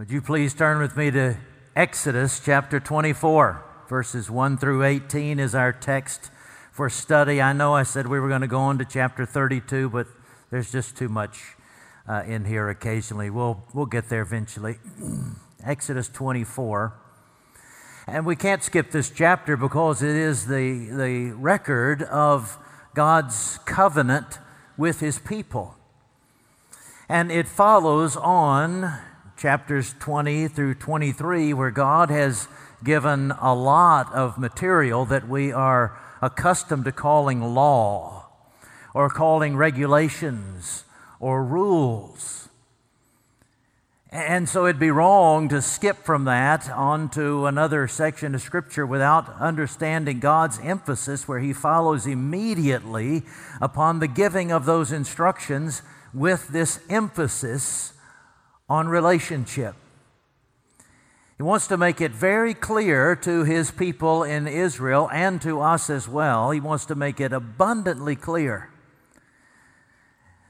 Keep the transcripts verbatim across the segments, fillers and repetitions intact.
Would you please turn with me to Exodus chapter twenty-four, verses one through eighteen is our text for study. I know I said we were going to go on to chapter thirty-two, but there's just too much uh, in here occasionally. We'll, we'll get there eventually. Exodus twenty-four. And we can't skip this chapter because it is the, the record of God's covenant with His people. And it follows on chapters twenty through twenty-three, where God has given a lot of material that we are accustomed to calling law or calling regulations or rules. And so it'd be wrong to skip from that onto another section of Scripture without understanding God's emphasis, where He follows immediately upon the giving of those instructions with this emphasis on relationship. He wants to make it very clear to His people in Israel and to us as well. He wants to make it abundantly clear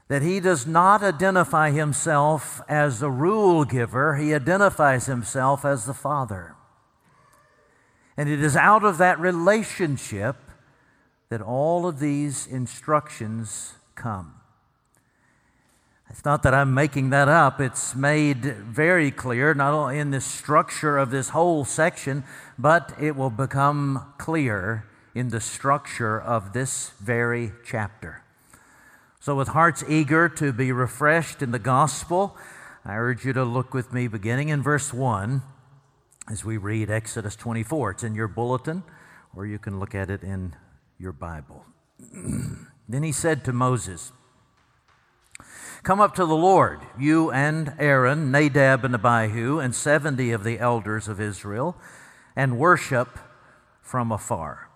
that He does not identify Himself as the rule giver. He identifies Himself as the Father. And it is out of that relationship that all of these instructions come. It's not that I'm making that up. It's made very clear, not only in the structure of this whole section, but it will become clear in the structure of this very chapter. So with hearts eager to be refreshed in the gospel, I urge you to look with me beginning in verse one as we read Exodus twenty-four. It's in your bulletin, or you can look at it in your Bible. Then he said to Moses, "Come up to the Lord, you and Aaron, Nadab and Abihu, and seventy of the elders of Israel, and worship from afar.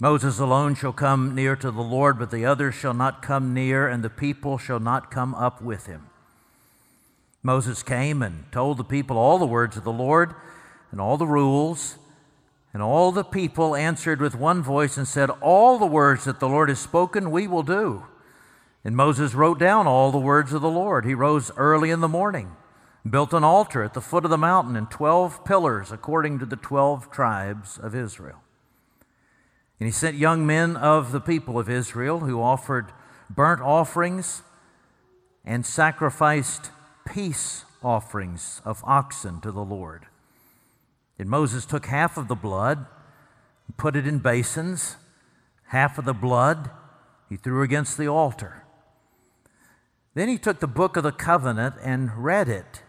Moses alone shall come near to the Lord, but the others shall not come near, and the people shall not come up with him." Moses came and told the people all the words of the Lord and all the rules, and all the people answered with one voice and said, "All the words that the Lord has spoken we will do." And Moses wrote down all the words of the Lord. He rose early in the morning, built an altar at the foot of the mountain and twelve pillars according to the twelve tribes of Israel. And he sent young men of the people of Israel who offered burnt offerings and sacrificed peace offerings of oxen to the Lord. And Moses took half of the blood and put it in basins, half of the blood he threw against the altar. Then he took the book of the covenant and read it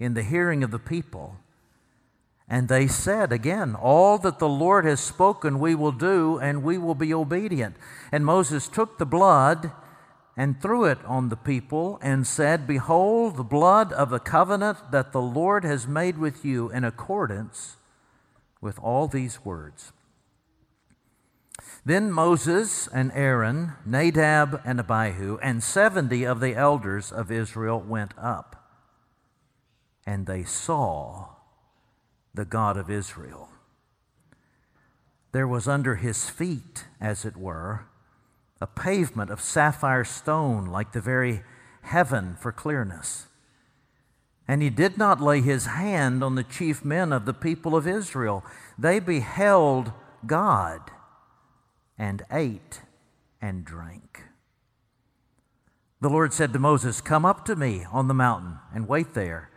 in the hearing of the people. And they said again, "All that the Lord has spoken we will do, and we will be obedient." And Moses took the blood and threw it on the people and said, "Behold, the blood of the covenant that the Lord has made with you in accordance with all these words." Then Moses and Aaron, Nadab and Abihu, and seventy of the elders of Israel went up, and they saw the God of Israel. There was under his feet, as it were, a pavement of sapphire stone like the very heaven for clearness. And he did not lay his hand on the chief men of the people of Israel. They beheld God and ate and drank. The Lord said to Moses, "Come up to me on the mountain and wait there,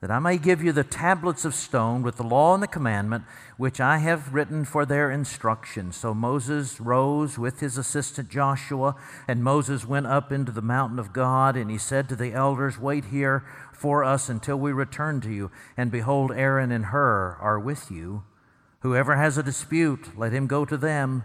that I may give you the tablets of stone with the law and the commandment which I have written for their instruction." So Moses rose with his assistant Joshua, and Moses went up into the mountain of God, and he said to the elders, "Wait here for us until we return to you, and behold, Aaron and Hur are with you. Whoever has a dispute, let him go to them."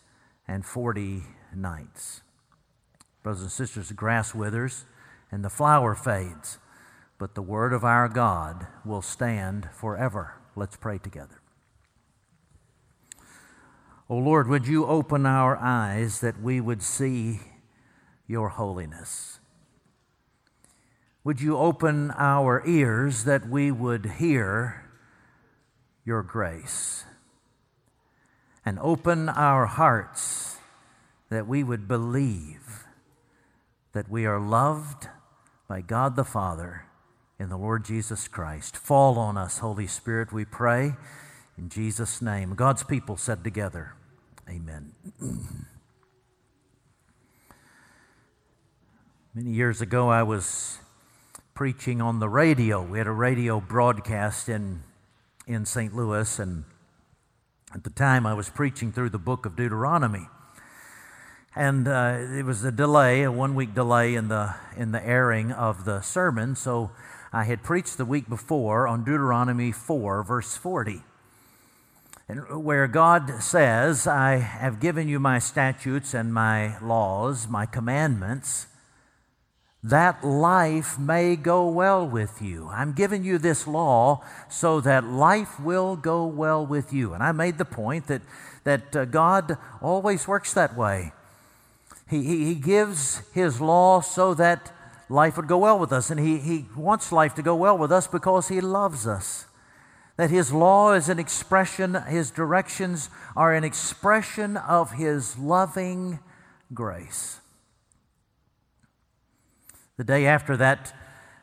and forty nights. Brothers and sisters, the grass withers and the flower fades, but the word of our God will stand forever. Let's pray together. O Lord, would you open our eyes that we would see your holiness? Would you open our ears that we would hear your grace? And open our hearts that we would believe that we are loved by God the Father in the Lord Jesus Christ. Fall on us, Holy Spirit, we pray in Jesus' name. God's people said together, amen. Many years ago, I was preaching on the radio. We had a radio broadcast in, in Saint Louis, and at the time, I was preaching through the book of Deuteronomy. And uh, it was a delay, a one-week delay in the in the airing of the sermon. So I had preached the week before on Deuteronomy four, verse forty, and where God says, "I have given you my statutes and my laws, my commandments, that life may go well with you." I'm giving you this law so that life will go well with you. And I made the point that that uh, God always works that way. He, he, he gives his law so that life would go well with us. And he, he wants life to go well with us because he loves us. That his law is an expression, his directions are an expression of his loving grace. The day after that,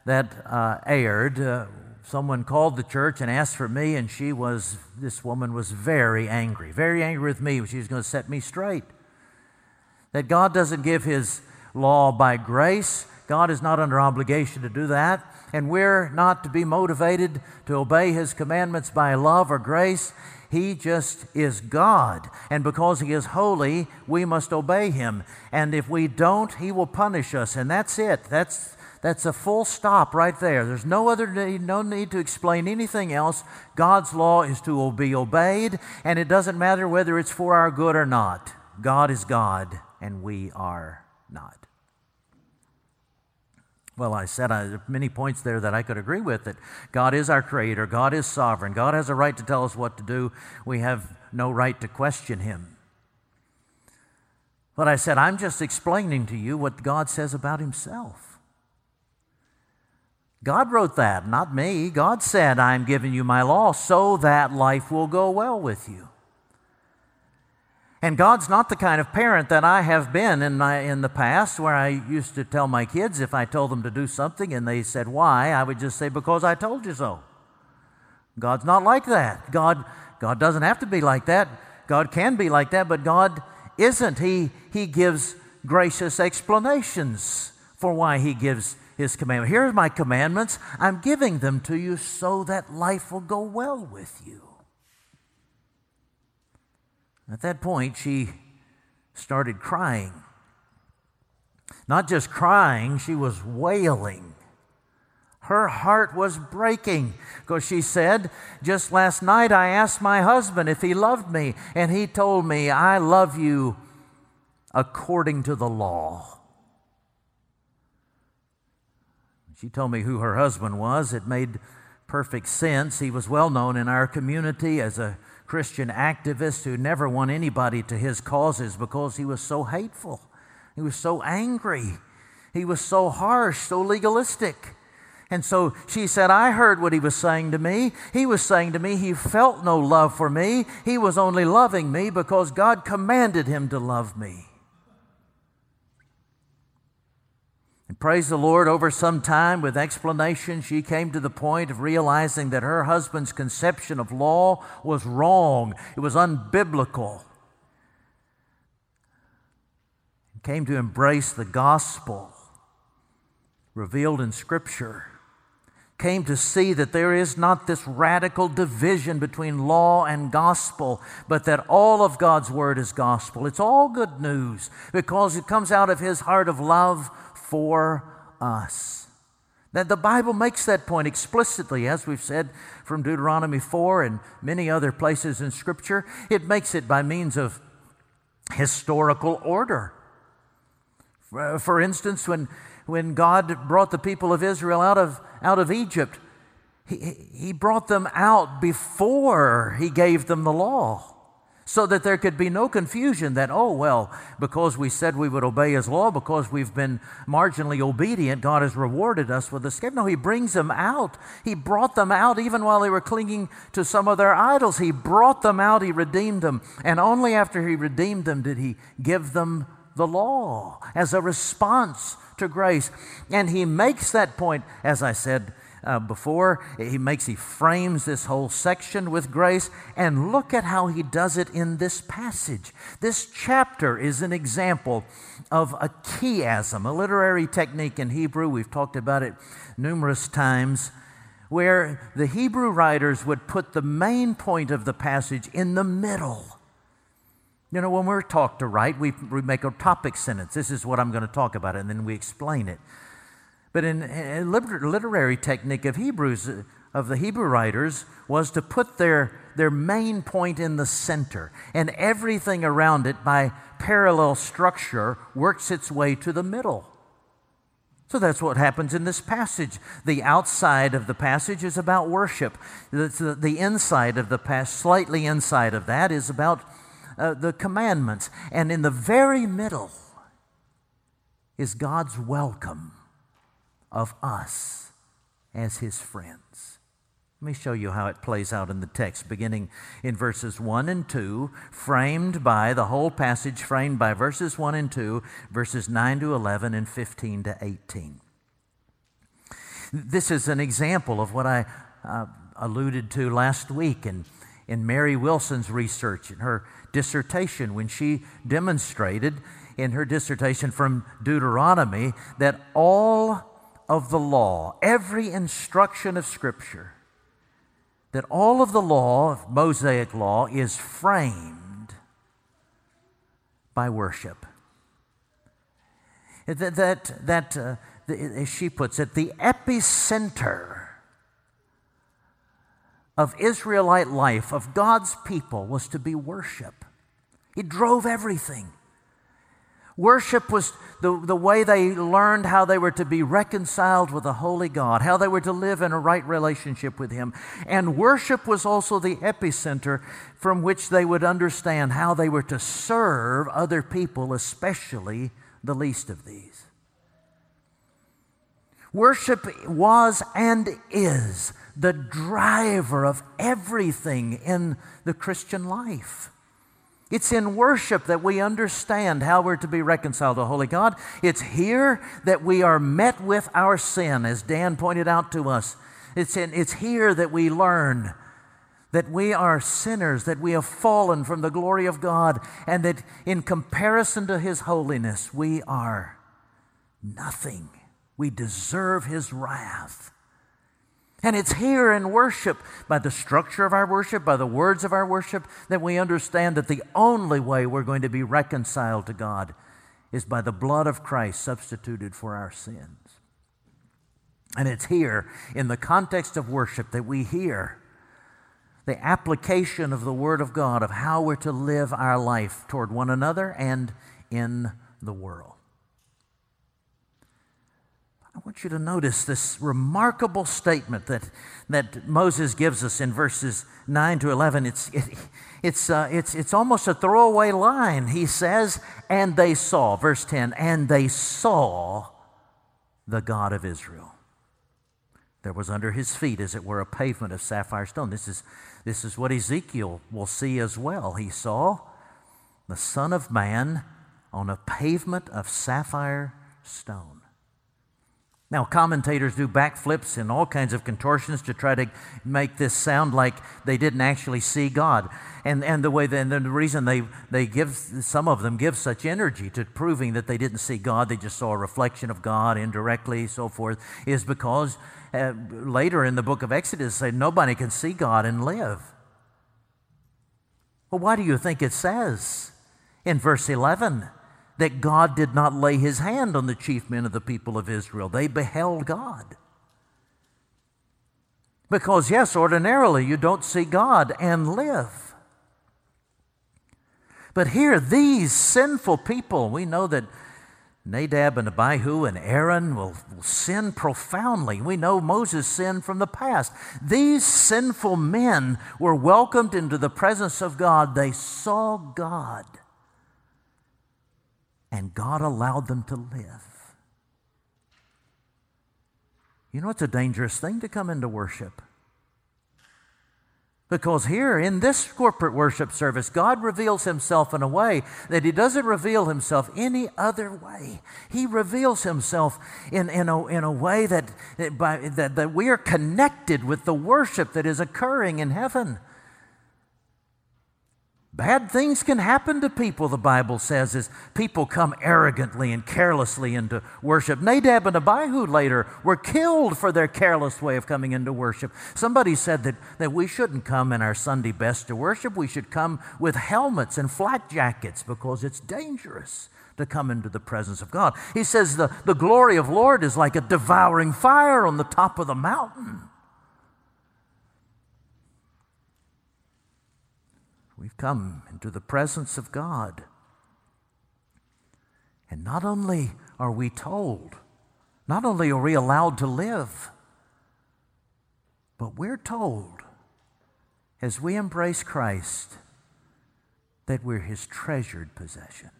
that uh, aired, uh, someone called the church and asked for me, and she was, this woman was very angry, very angry with me. She was going to set me straight. That God doesn't give his law by grace. God is not under obligation to do that. And we're not to be motivated to obey his commandments by love or grace. He just is God. And because he is holy, we must obey him. And if we don't, he will punish us. And that's it. That's that's a full stop right there. There's no other need, no need to explain anything else. God's law is to be obeyed, and it doesn't matter whether it's for our good or not. God is God, and we are not. Well, I said I, there are many points there that I could agree with, that God is our creator, God is sovereign, God has a right to tell us what to do, we have no right to question him. But I said, I'm just explaining to you what God says about himself. God wrote that, not me. God said, I'm giving you my law so that life will go well with you. And God's not the kind of parent that I have been in my, in the past, where I used to tell my kids if I told them to do something and they said, why, I would just say, because I told you so. God's not like that. God, God doesn't have to be like that. God can be like that, but God isn't. He, he gives gracious explanations for why he gives his commandment. Here are my commandments. I'm giving them to you so that life will go well with you. At that point, she started crying. Not just crying, she was wailing. Her heart was breaking because she said, just last night I asked my husband if he loved me, and he told me, I love you according to the law. She told me who her husband was. It made perfect sense. He was well known in our community as a Christian activist who never won anybody to his causes because he was so hateful. He was so angry. He was so harsh, so legalistic. And so she said, I heard what he was saying to me. He was saying to me he felt no love for me. He was only loving me because God commanded him to love me. And praise the Lord, over some time with explanation, she came to the point of realizing that her husband's conception of law was wrong. It was unbiblical. She came to embrace the gospel revealed in Scripture. Came to see that there is not this radical division between law and gospel, but that all of God's word is gospel. It's all good news because it comes out of his heart of love for us. That the Bible makes that point explicitly, as we've said from Deuteronomy four and many other places in Scripture. It makes it by means of historical order. For instance, when when God brought the people of Israel out of, out of Egypt, he, he brought them out before he gave them the law, so that there could be no confusion that, oh, well, because we said we would obey his law, because we've been marginally obedient, God has rewarded us with escape. No, he brings them out. He brought them out even while they were clinging to some of their idols. He brought them out. He redeemed them. And only after he redeemed them did he give them the law as a response to grace. And he makes that point, as I said Uh, before, he makes, he frames this whole section with grace, and look at how he does it in this passage. This chapter is an example of a chiasm, a literary technique in Hebrew. We've talked about it numerous times, where the Hebrew writers would put the main point of the passage in the middle. You know, when we're taught to write, we, we make a topic sentence. This is what I'm going to talk about, and then we explain it. But in, in literary technique of Hebrews, of the Hebrew writers, was to put their, their main point in the center, and everything around it by parallel structure works its way to the middle. So that's what happens in this passage. The outside of the passage is about worship. The, the inside of the passage, slightly inside of that, is about uh, the commandments. And in the very middle is God's welcome of us as his friends. Let me show you how it plays out in the text, beginning in verses one and two, framed by the whole passage, framed by verses one and two, verses nine to eleven, and fifteen to eighteen. This is an example of what I uh, alluded to last week in, in Mary Wilson's research, in her dissertation, when she demonstrated in her dissertation from Deuteronomy that all of the law, every instruction of Scripture, that all of the law, Mosaic law, is framed by worship. That, that, that uh, as she puts it, the epicenter of Israelite life, of God's people, was to be worship. It drove everything. Worship was the, the way they learned how they were to be reconciled with the holy God, how they were to live in a right relationship with him. And worship was also the epicenter from which they would understand how they were to serve other people, especially the least of these. Worship was and is the driver of everything in the Christian life. It's in worship that we understand how we're to be reconciled to holy God. It's here that we are met with our sin, as Dan pointed out to us. It's, in, it's here that we learn that we are sinners, that we have fallen from the glory of God, and that in comparison to his holiness, we are nothing. We deserve his wrath. And it's here in worship, by the structure of our worship, by the words of our worship, that we understand that the only way we're going to be reconciled to God is by the blood of Christ substituted for our sins. And it's here, in the context of worship, that we hear the application of the Word of God, of how we're to live our life toward one another and in the world. I want you to notice this remarkable statement that, that Moses gives us in verses nine to eleven. It's, it, it's, uh, it's, it's almost a throwaway line. He says, and they saw, verse ten, and they saw the God of Israel. There was under his feet, as it were, a pavement of sapphire stone. This is, this is what Ezekiel will see as well. He saw the Son of Man on a pavement of sapphire stone. Now, commentators do backflips and all kinds of contortions to try to make this sound like they didn't actually see God. And and the way they, and the reason they, they give, some of them give such energy to proving that they didn't see God, they just saw a reflection of God indirectly, so forth, is because uh, later in the book of Exodus, they say nobody can see God and live. Well, why do you think it says in verse eleven? That God did not lay his hand on the chief men of the people of Israel? They beheld God. Because, yes, ordinarily you don't see God and live. But here, these sinful people, we know that Nadab and Abihu and Aaron will, will sin profoundly. We know Moses sinned from the past. These sinful men were welcomed into the presence of God. They saw God, and God allowed them to live. You know, it's a dangerous thing to come into worship. Because here in this corporate worship service, God reveals himself in a way that he doesn't reveal himself any other way. He reveals himself in, in, a, in a way that, by, that, that we are connected with the worship that is occurring in heaven. Bad things can happen to people, the Bible says, as people come arrogantly and carelessly into worship. Nadab and Abihu later were killed for their careless way of coming into worship. Somebody said that, that we shouldn't come in our Sunday best to worship. We should come with helmets and flak jackets because it's dangerous to come into the presence of God. He says the, the glory of the Lord is like a devouring fire on the top of the mountain. We've come into the presence of God. And not only are we told, not only are we allowed to live, but we're told, as we embrace Christ, that we're his treasured possession.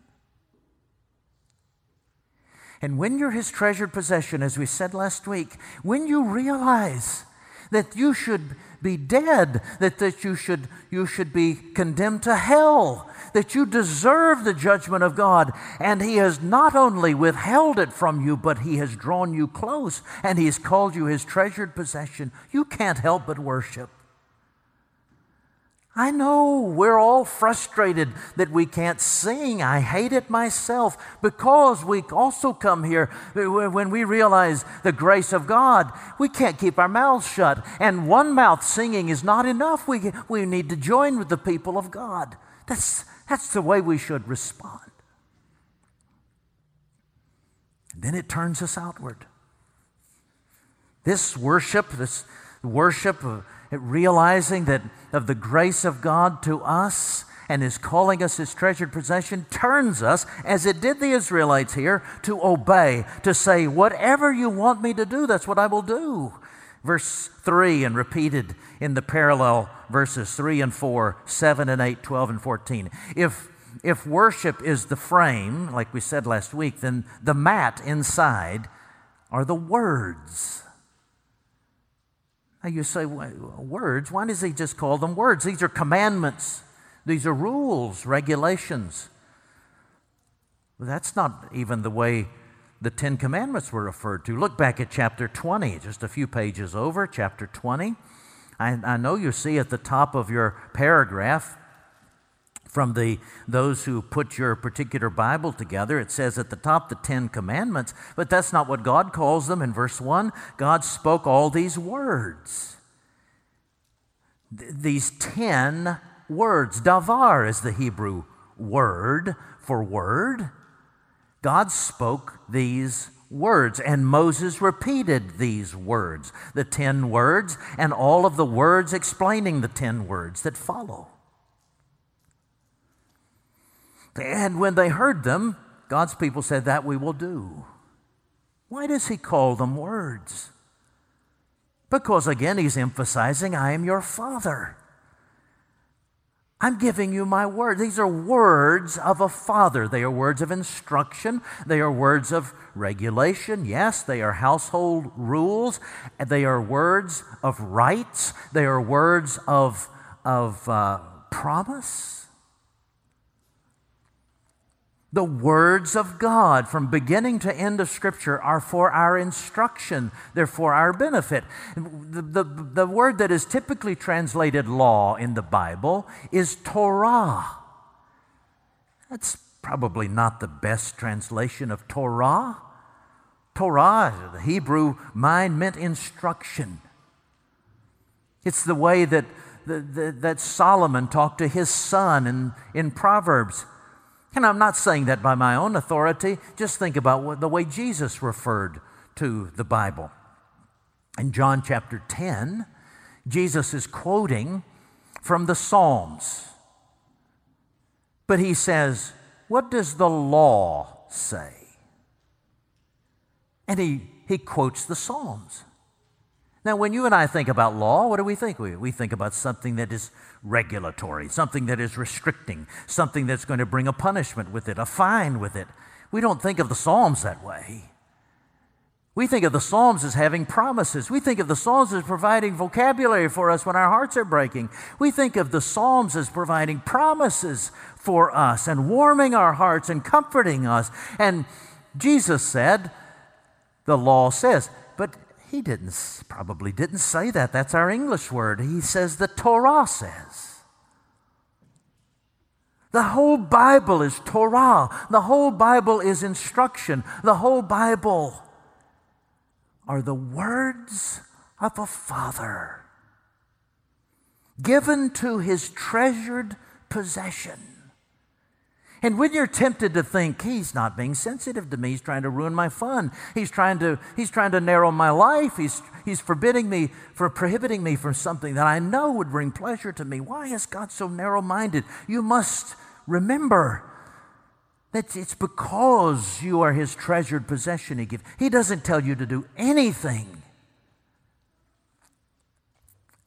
And when you're his treasured possession, as we said last week, when you realize that you should be dead, that, that you should, you should be condemned to hell, that you deserve the judgment of God, and he has not only withheld it from you, but he has drawn you close, and he has called you his treasured possession. You can't help but worship. I know we're all frustrated that we can't sing. I hate it myself, because we also come here when we realize the grace of God. We can't keep our mouths shut, and one mouth singing is not enough. We, we need to join with the people of God. That's, that's the way we should respond. And then it turns us outward. This worship, this worship of It realizing that of the grace of God to us and his calling us his treasured possession turns us, as it did the Israelites here, to obey, to say, whatever you want me to do, that's what I will do. Verse three, and repeated in the parallel verses three and four, seven and eight, twelve and fourteen. If, if worship is the frame, like we said last week, then the mat inside are the words. Now you say, words? Why does he just call them words? These are commandments. These are rules, regulations. Well, that's not even the way the Ten Commandments were referred to. Look back at chapter twenty, just a few pages over, chapter twenty. I, I know you see at the top of your paragraph from the those who put your particular Bible together, it says at the top the Ten Commandments, but that's not what God calls them. In verse one, God spoke all these words. Th- these ten words. Davar is the Hebrew word for word. God spoke these words, and Moses repeated these words, the ten words, and all of the words explaining the ten words that follow. And when they heard them, God's people said, that we will do. Why does he call them words? Because again, he's emphasizing, I am your father. I'm giving you my word. These are words of a father. They are words of instruction. They are words of regulation. Yes, they are household rules. They are words of rights. They are words of, of uh, promise. The words of God from beginning to end of Scripture are for our instruction. They're for our benefit. The, the, the word that is typically translated law in the Bible is Torah. That's probably not the best translation of Torah. Torah, the Hebrew mind, meant instruction. It's the way that, the, the, that Solomon talked to his son in, in Proverbs. And I'm not saying that by my own authority. Just think about what, the way Jesus referred to the Bible. In John chapter ten, Jesus is quoting from the Psalms. But he says, what does the law say? And he, he quotes the Psalms. Now, when you and I think about law, what do we think? We, we think about something that is regulatory, something that is restricting, something that's going to bring a punishment with it, a fine with it. We don't think of the Psalms that way. We think of the Psalms as having promises. We think of the Psalms as providing vocabulary for us when our hearts are breaking. We think of the Psalms as providing promises for us and warming our hearts and comforting us. And Jesus said, the law says, but he didn't probably didn't say that. That's our English word. He says the Torah says. The whole Bible is Torah. The whole Bible is instruction. The whole Bible are the words of a father given to his treasured possession. And when you're tempted to think, he's not being sensitive to me, he's trying to ruin my fun, he's trying to, he's trying to narrow my life, he's, he's forbidding me, for prohibiting me from something that I know would bring pleasure to me. Why is God so narrow-minded? You must remember that it's because you are his treasured possession he gives. He doesn't tell you to do anything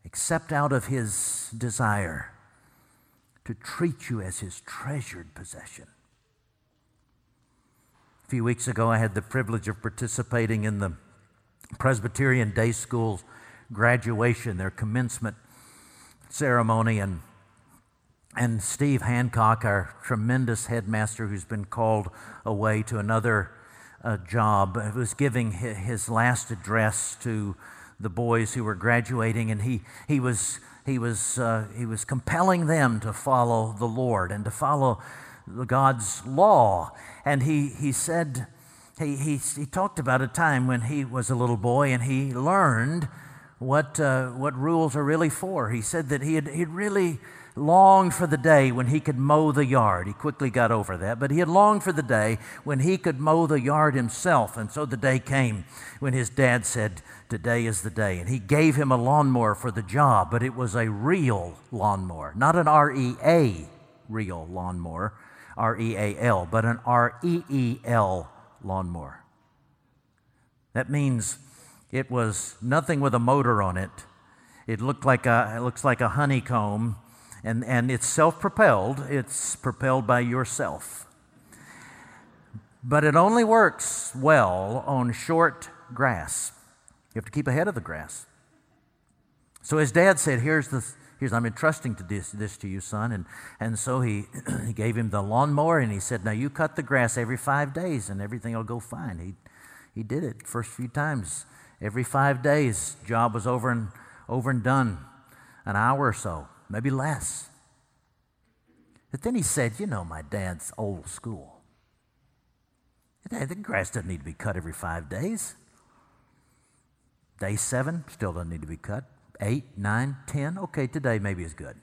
except out of his desire to treat you as his treasured possession. A few weeks ago, I had the privilege of participating in the Presbyterian Day School's graduation, their commencement ceremony, and And Steve Hancock, our tremendous headmaster who's been called away to another uh, job, was giving his last address to the boys who were graduating, and he he was he was uh, he was compelling them to follow the Lord and to follow God's law. And he he said he he he talked about a time when he was a little boy and he learned what uh, what rules are really for. He said that he had he'd really longed for the day when he could mow the yard. He quickly got over that, but he had longed for the day when he could mow the yard himself. And so the day came when his dad said, today is the day. And he gave him a lawnmower for the job, but it was a real lawnmower, not an R E A real lawnmower, R E A L, but an R E E L lawnmower. That means it was nothing with a motor on it. It looked like a, it looks like a honeycomb. And and it's self-propelled. It's propelled by yourself. But it only works well on short grass. You have to keep ahead of the grass. So his dad said, here's the, here's I'm entrusting to this, this to you, son. And, and so he, he gave him the lawnmower, and he said, now you cut the grass every five days, and everything will go fine. He he did it first few times. Every five days, job was over and, over and done, an hour or so. Maybe less. But then he said, you know, my dad's old school. The grass doesn't need to be cut every five days. Day seven, still doesn't need to be cut. Eight, nine, ten, okay, today maybe is good.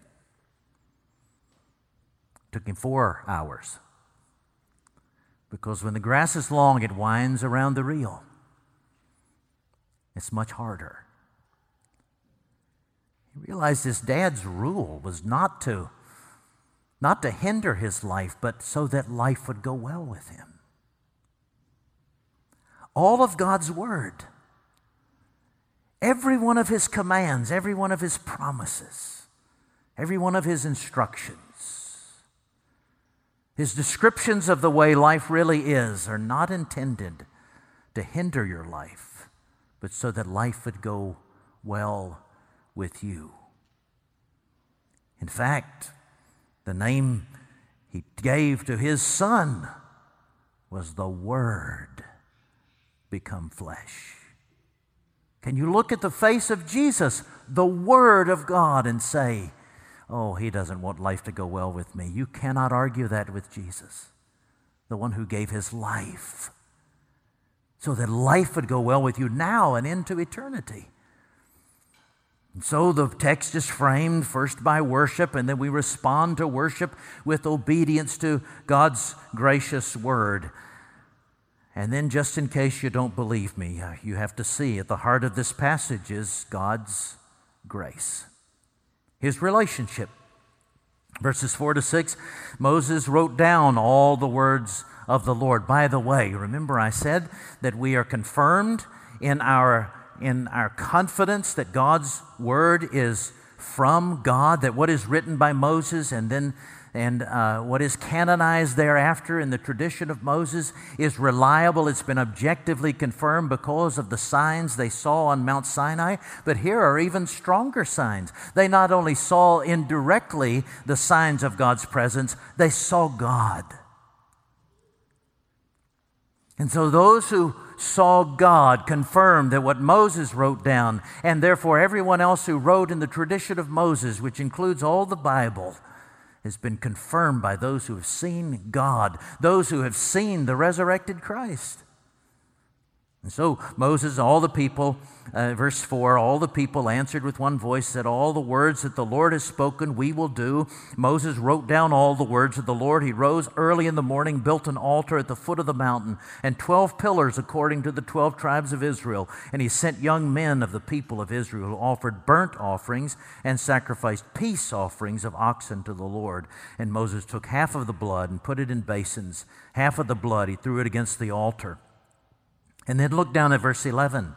Took him four hours. Because when the grass is long, it winds around the reel. It's much harder. Realized his dad's rule was not to, not to hinder his life, but so that life would go well with him. All of God's word, every one of his commands, every one of his promises, every one of his instructions, his descriptions of the way life really is are not intended to hinder your life, but so that life would go well with you. In fact, the name he gave to his son was the Word become flesh. Can you look at the face of Jesus, the Word of God, and say, oh, he doesn't want life to go well with me? You cannot argue that with Jesus, the one who gave his life so that life would go well with you now and into eternity. So the text is framed first by worship, and then we respond to worship with obedience to God's gracious word. And then, just in case you don't believe me, you have to see at the heart of this passage is God's grace, his relationship. Verses four to six, Moses wrote down all the words of the Lord. By the way, remember I said that we are confirmed in our in our confidence that God's word is from God, that what is written by Moses and then and uh, what is canonized thereafter in the tradition of Moses is reliable. It's been objectively confirmed because of the signs they saw on Mount Sinai, but here are even stronger signs. They not only saw indirectly the signs of God's presence, they saw God. And so those who saw God confirmed that what Moses wrote down, and therefore everyone else who wrote in the tradition of Moses, which includes all the Bible, has been confirmed by those who have seen God, those who have seen the resurrected Christ. And so Moses, all the people, uh, verse four, all the people answered with one voice that all the words that the Lord has spoken we will do. Moses wrote down all the words of the Lord. He rose early in the morning, built an altar at the foot of the mountain, and twelve pillars according to the twelve tribes of Israel. And he sent young men of the people of Israel who offered burnt offerings and sacrificed peace offerings of oxen to the Lord. And Moses took half of the blood and put it in basins. Half of the blood he threw it against the altar. And then look down at verse eleven.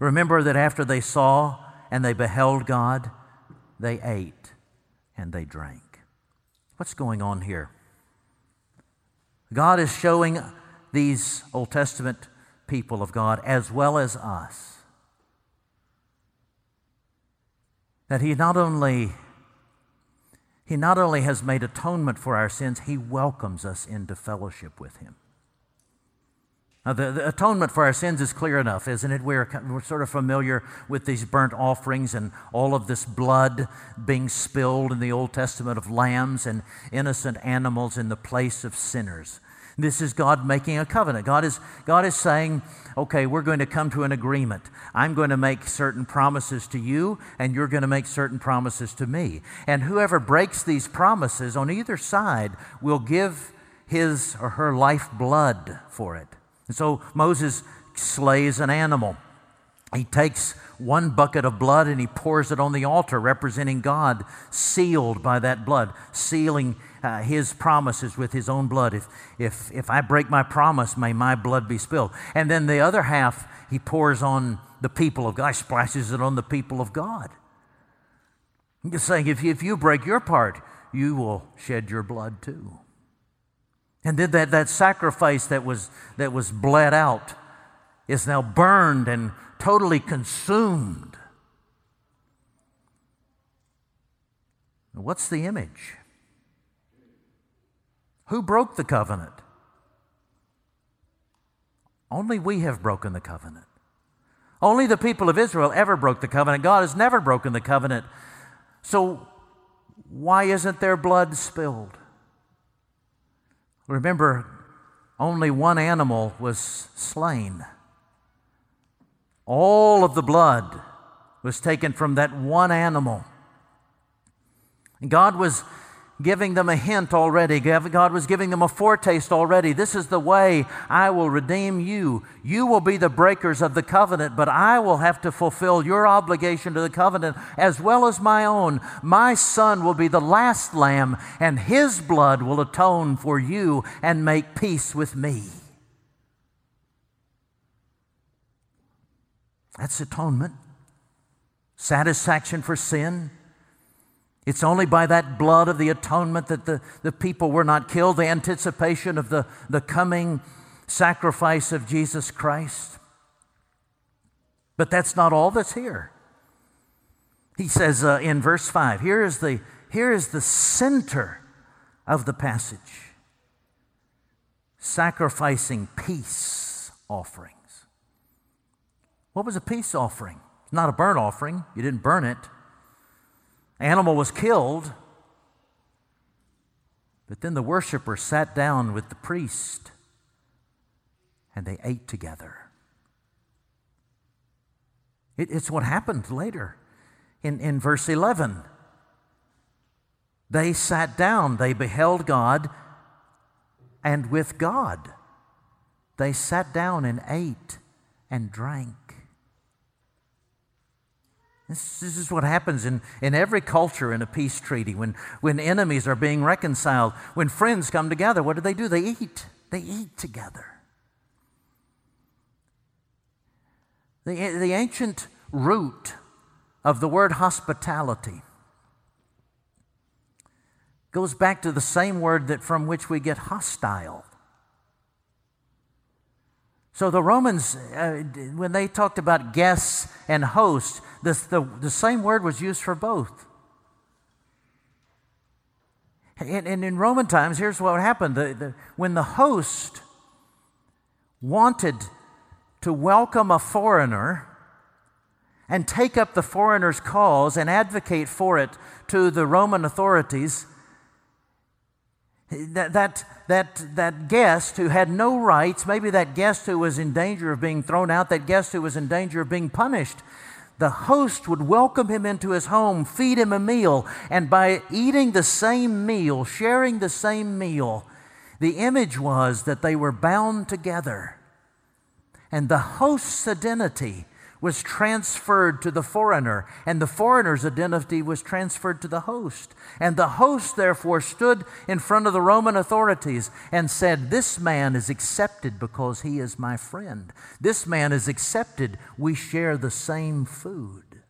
Remember that after they saw and they beheld God, they ate and they drank. What's going on here? God is showing these Old Testament people of God, as well as us, that He not only, He not only has made atonement for our sins, He welcomes us into fellowship with Him. Now, the, the atonement for our sins is clear enough, isn't it? We're, we're sort of familiar with these burnt offerings and all of this blood being spilled in the Old Testament of lambs and innocent animals in the place of sinners. This is God making a covenant. God is, God is saying, okay, we're going to come to an agreement. I'm going to make certain promises to you, and you're going to make certain promises to me. And whoever breaks these promises on either side will give his or her life blood for it. And so Moses slays an animal. He takes one bucket of blood and he pours it on the altar, representing God, sealed by that blood, sealing uh, his promises with his own blood. If, if, if I break my promise, may my blood be spilled. And then the other half he pours on the people of God, he splashes it on the people of God. I'm just saying, if you, if you break your part, you will shed your blood too. And then that, that sacrifice that was, that was bled out is now burned and totally consumed. What's the image? Who broke the covenant? Only we have broken the covenant. Only the people of Israel ever broke the covenant. God has never broken the covenant. So why isn't their blood spilled? Remember, only one animal was slain. All of the blood was taken from that one animal. And God was giving them a hint already. God was giving them a foretaste already. This is the way I will redeem you. You will be the breakers of the covenant, but I will have to fulfill your obligation to the covenant as well as my own. My son will be the last lamb, and his blood will atone for you and make peace with me. That's atonement, satisfaction for sin. It's only by that blood of the atonement that the, the people were not killed, the anticipation of the, the coming sacrifice of Jesus Christ. But that's not all that's here. He says uh, in verse five, here is the, here is the center of the passage. Sacrificing peace offerings. What was a peace offering? It's not a burnt offering. You didn't burn it. Animal was killed, but then the worshiper sat down with the priest and they ate together. It, it's what happened later in, in verse eleven. They sat down, they beheld God, and with God they sat down and ate and drank. This is what happens in, in every culture in a peace treaty. When, when enemies are being reconciled, when friends come together, what do they do? They eat. They eat together. The, the ancient root of the word hospitality goes back to the same word that from which we get hostile. So the Romans, uh, when they talked about guests and hosts, this, the, the same word was used for both. And, and in Roman times, here's what happened. The, the, when the host wanted to welcome a foreigner and take up the foreigner's cause and advocate for it to the Roman authorities, That, that that that guest who had no rights, maybe that guest who was in danger of being thrown out, that guest who was in danger of being punished, the host would welcome him into his home, feed him a meal, and by eating the same meal, sharing the same meal, the image was that they were bound together. And the host's identity was transferred to the foreigner, and the foreigner's identity was transferred to the host. And the host, therefore, stood in front of the Roman authorities and said, "This man is accepted because he is my friend. This man is accepted. We share the same food."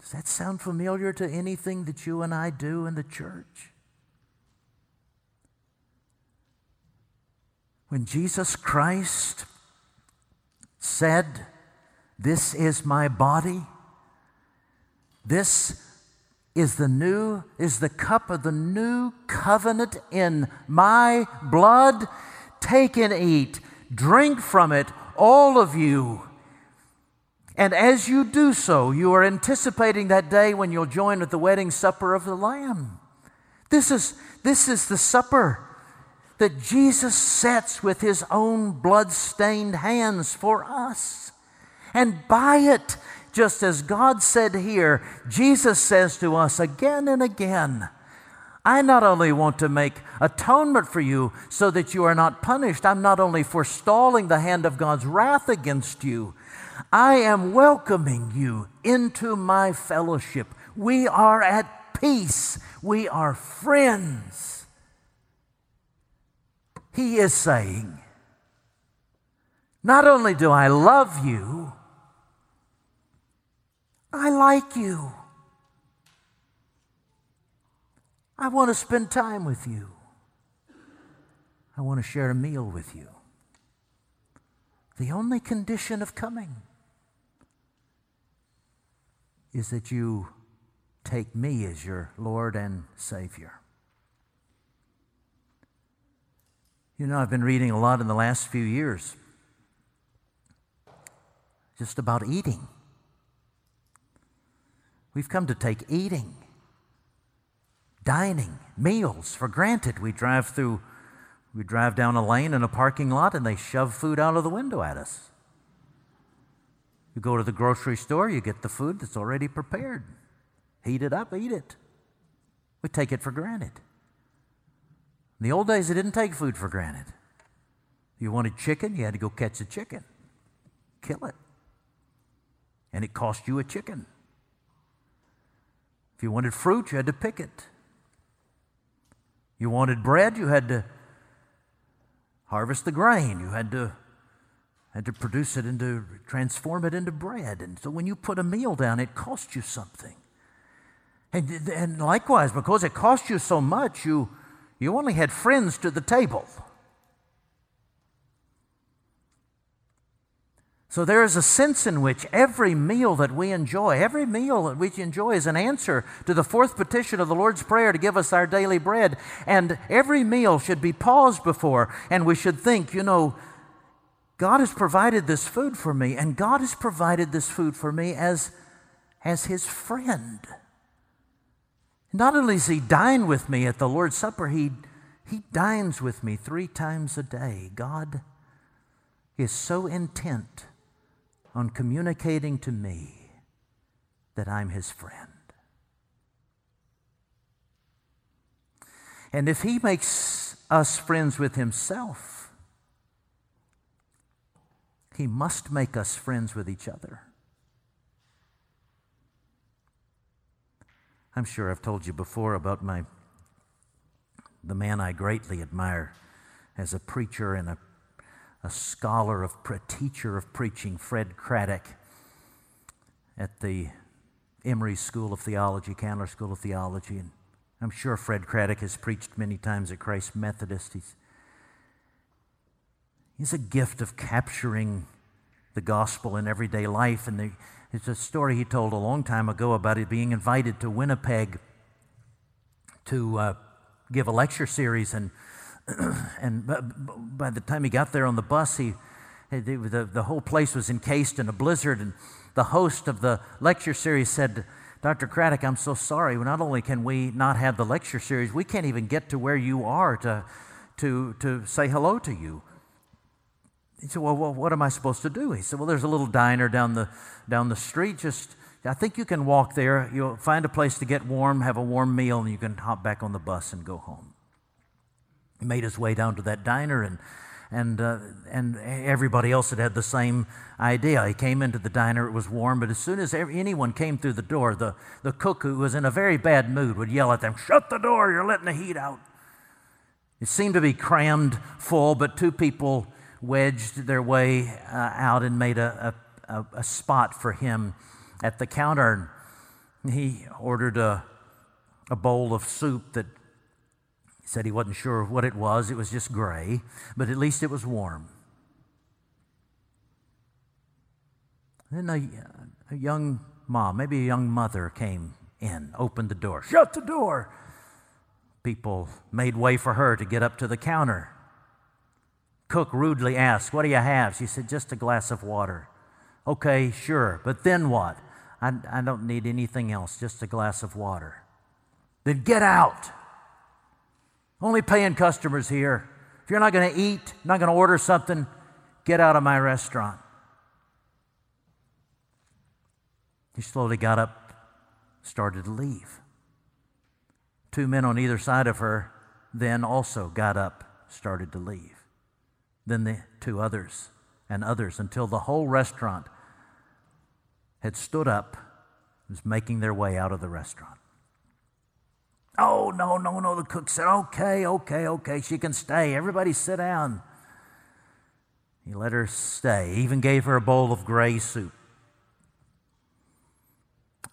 Does that sound familiar to anything that you and I do in the church? When Jesus Christ said, "This is my body. This is the new, is the cup of the new covenant in my blood. Take and eat, drink from it, all of you. And as you do so, you are anticipating that day when you'll join at the wedding supper of the Lamb." This is, this is the supper that Jesus sets with his own blood-stained hands for us. And by it, just as God said here, Jesus says to us again and again, "I not only want to make atonement for you so that you are not punished, I'm not only forestalling the hand of God's wrath against you, I am welcoming you into my fellowship. We are at peace. We are friends." He is saying, not only do I love you, I like you. I want to spend time with you. I want to share a meal with you. The only condition of coming is that you take me as your Lord and Savior. You know, I've been reading a lot in the last few years just about eating. We've come to take eating, dining, meals for granted. We drive through, we drive down a lane in a parking lot and they shove food out of the window at us. You go to the grocery store, you get the food that's already prepared. Heat it up, eat it. We take it for granted. In the old days, they didn't take food for granted. You wanted chicken, you had to go catch the chicken, kill it, and it cost you a chicken. If you wanted fruit, you had to pick it. You wanted bread, you had to harvest the grain. You had to, had to produce it into, transform it into bread. And so when you put a meal down, it cost you something. And, and likewise, because it cost you so much, you You only had friends to the table. So there is a sense in which every meal that we enjoy, every meal that we enjoy is an answer to the fourth petition of the Lord's Prayer to give us our daily bread. And every meal should be paused before, and we should think, you know, God has provided this food for me, and God has provided this food for me as, as his friend. Not only does he dine with me at the Lord's Supper, he, he dines with me three times a day. God is so intent on communicating to me that I'm his friend. And if he makes us friends with himself, he must make us friends with each other. I'm sure I've told you before about my the man I greatly admire as a preacher and a, a scholar, of, a teacher of preaching, Fred Craddock, at the Emory School of Theology, Candler School of Theology. And I'm sure Fred Craddock has preached many times at Christ Methodist. He's, he's a gift of capturing the gospel in everyday life. And the, it's a story he told a long time ago about it being invited to Winnipeg to uh, give a lecture series. And and by the time he got there on the bus, he the, the whole place was encased in a blizzard. And the host of the lecture series said, "Doctor Craddock, I'm so sorry. Not only can we not have the lecture series, we can't even get to where you are to to to say hello to you." He said, "Well, well what am I supposed to do?" He said, "Well, there's a little diner down the down the street. Just, I think you can walk there. You'll find a place to get warm, have a warm meal, and you can hop back on the bus and go home." He made his way down to that diner, and and uh, and everybody else had had the same idea. He came into the diner, it was warm, but as soon as anyone came through the door, the, the cook, who was in a very bad mood, would yell at them, "Shut the door, you're letting the heat out." It seemed to be crammed full, but two people wedged their way uh, out and made a, a, a spot for him at the counter. And he ordered a, a bowl of soup that said he wasn't sure what it was. It was just gray, but at least it was warm. Then a, a young mom, maybe a young mother, came in, opened the door. "Shut the door!" People made way for her to get up to the counter. Cook rudely asked, "What do you have?" She said, "Just a glass of water." "Okay, sure, but then what?" I, I don't need anything else, just a glass of water." "Then get out! Only paying customers here. If you're not going to eat, not going to order something, get out of my restaurant." He slowly got up, started to leave. Two men on either side of her then also got up, started to leave. Then the two others and others, until the whole restaurant had stood up and was making their way out of the restaurant. "Oh, no, no, no," the cook said. "Okay, okay, okay, she can stay. Everybody sit down." He let her stay. He even gave her a bowl of gray soup.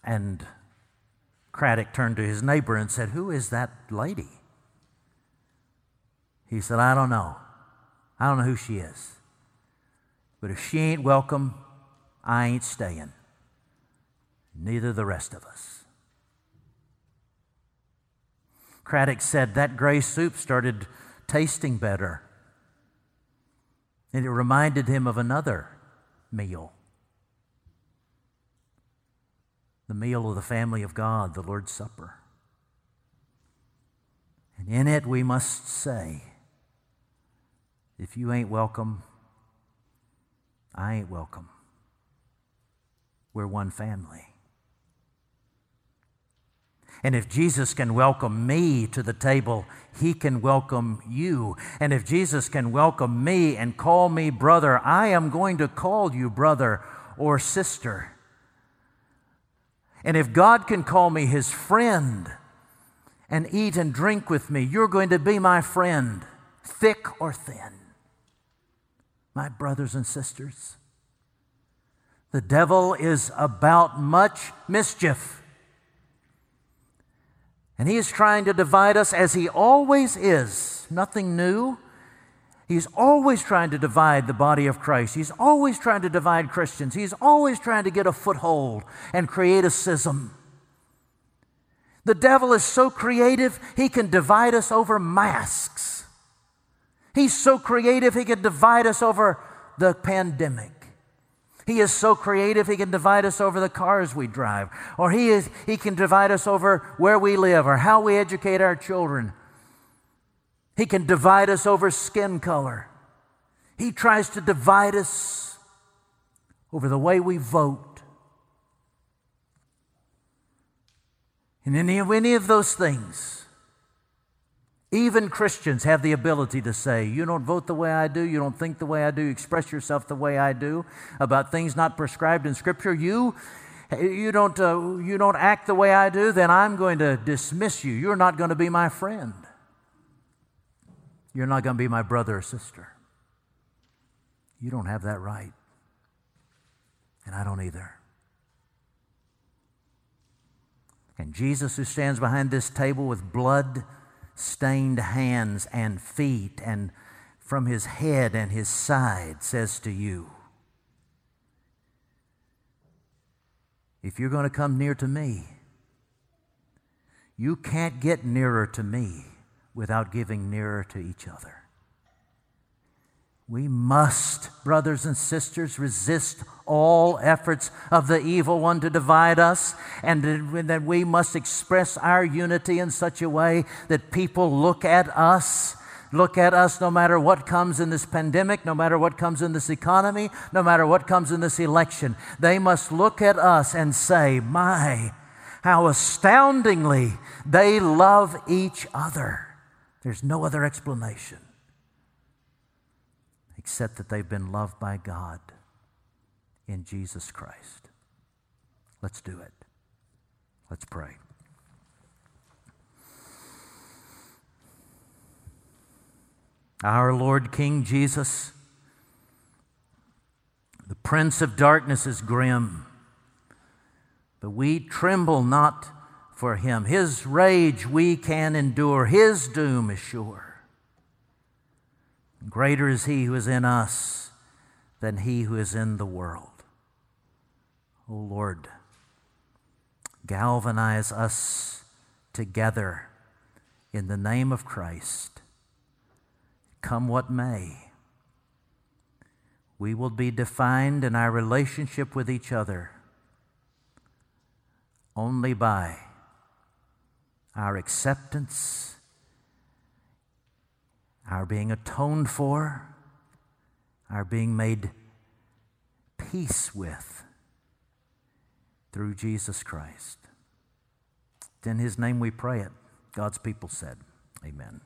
And Craddock turned to his neighbor and said, "Who is that lady?" He said, "I don't know. I don't know who she is. But if she ain't welcome, I ain't staying. Neither the rest of us." Craddock said that gray soup started tasting better, and it reminded him of another meal, the meal of the family of God, the Lord's Supper. And in it we must say, if you ain't welcome, I ain't welcome. We're one family. And if Jesus can welcome me to the table, he can welcome you. And if Jesus can welcome me and call me brother, I am going to call you brother or sister. And if God can call me his friend and eat and drink with me, you're going to be my friend, thick or thin. My brothers and sisters, the devil is about much mischief. And he is trying to divide us, as he always is. Nothing new. He's always trying to divide the body of Christ. He's always trying to divide Christians. He's always trying to get a foothold and create a schism. The devil is so creative, he can divide us over masks. He's so creative, he can divide us over the pandemic. He is so creative, he can divide us over the cars we drive, or he is he can divide us over where we live or how we educate our children. He can divide us over skin color. He tries to divide us over the way we vote. And any of any of those things, even Christians have the ability to say, you don't vote the way I do, you don't think the way I do, you express yourself the way I do about things not prescribed in Scripture. You, you, don't, uh, you don't act the way I do, then I'm going to dismiss you. You're not going to be my friend. You're not going to be my brother or sister. You don't have that right. And I don't either. And Jesus, who stands behind this table with blood-stained hands and feet and from his head and his side, says to you, if you're going to come near to me, you can't get nearer to me without giving nearer to each other. We must, brothers and sisters, resist all efforts of the evil one to divide us, and that we must express our unity in such a way that people look at us, look at us no matter what comes in this pandemic, no matter what comes in this economy, no matter what comes in this election. They must look at us and say, my, how astoundingly they love each other. There's no other explanation. Except that they've been loved by God in Jesus Christ. Let's do it. Let's pray. Our Lord King Jesus, the Prince of Darkness is grim, but we tremble not for him. His rage we can endure. His doom is sure. Greater is he who is in us than he who is in the world. O Lord, galvanize us together in the name of Christ. Come what may, we will be defined in our relationship with each other only by our acceptance, our being atoned for, our being made peace with through Jesus Christ. In his name we pray it. God's people said, amen.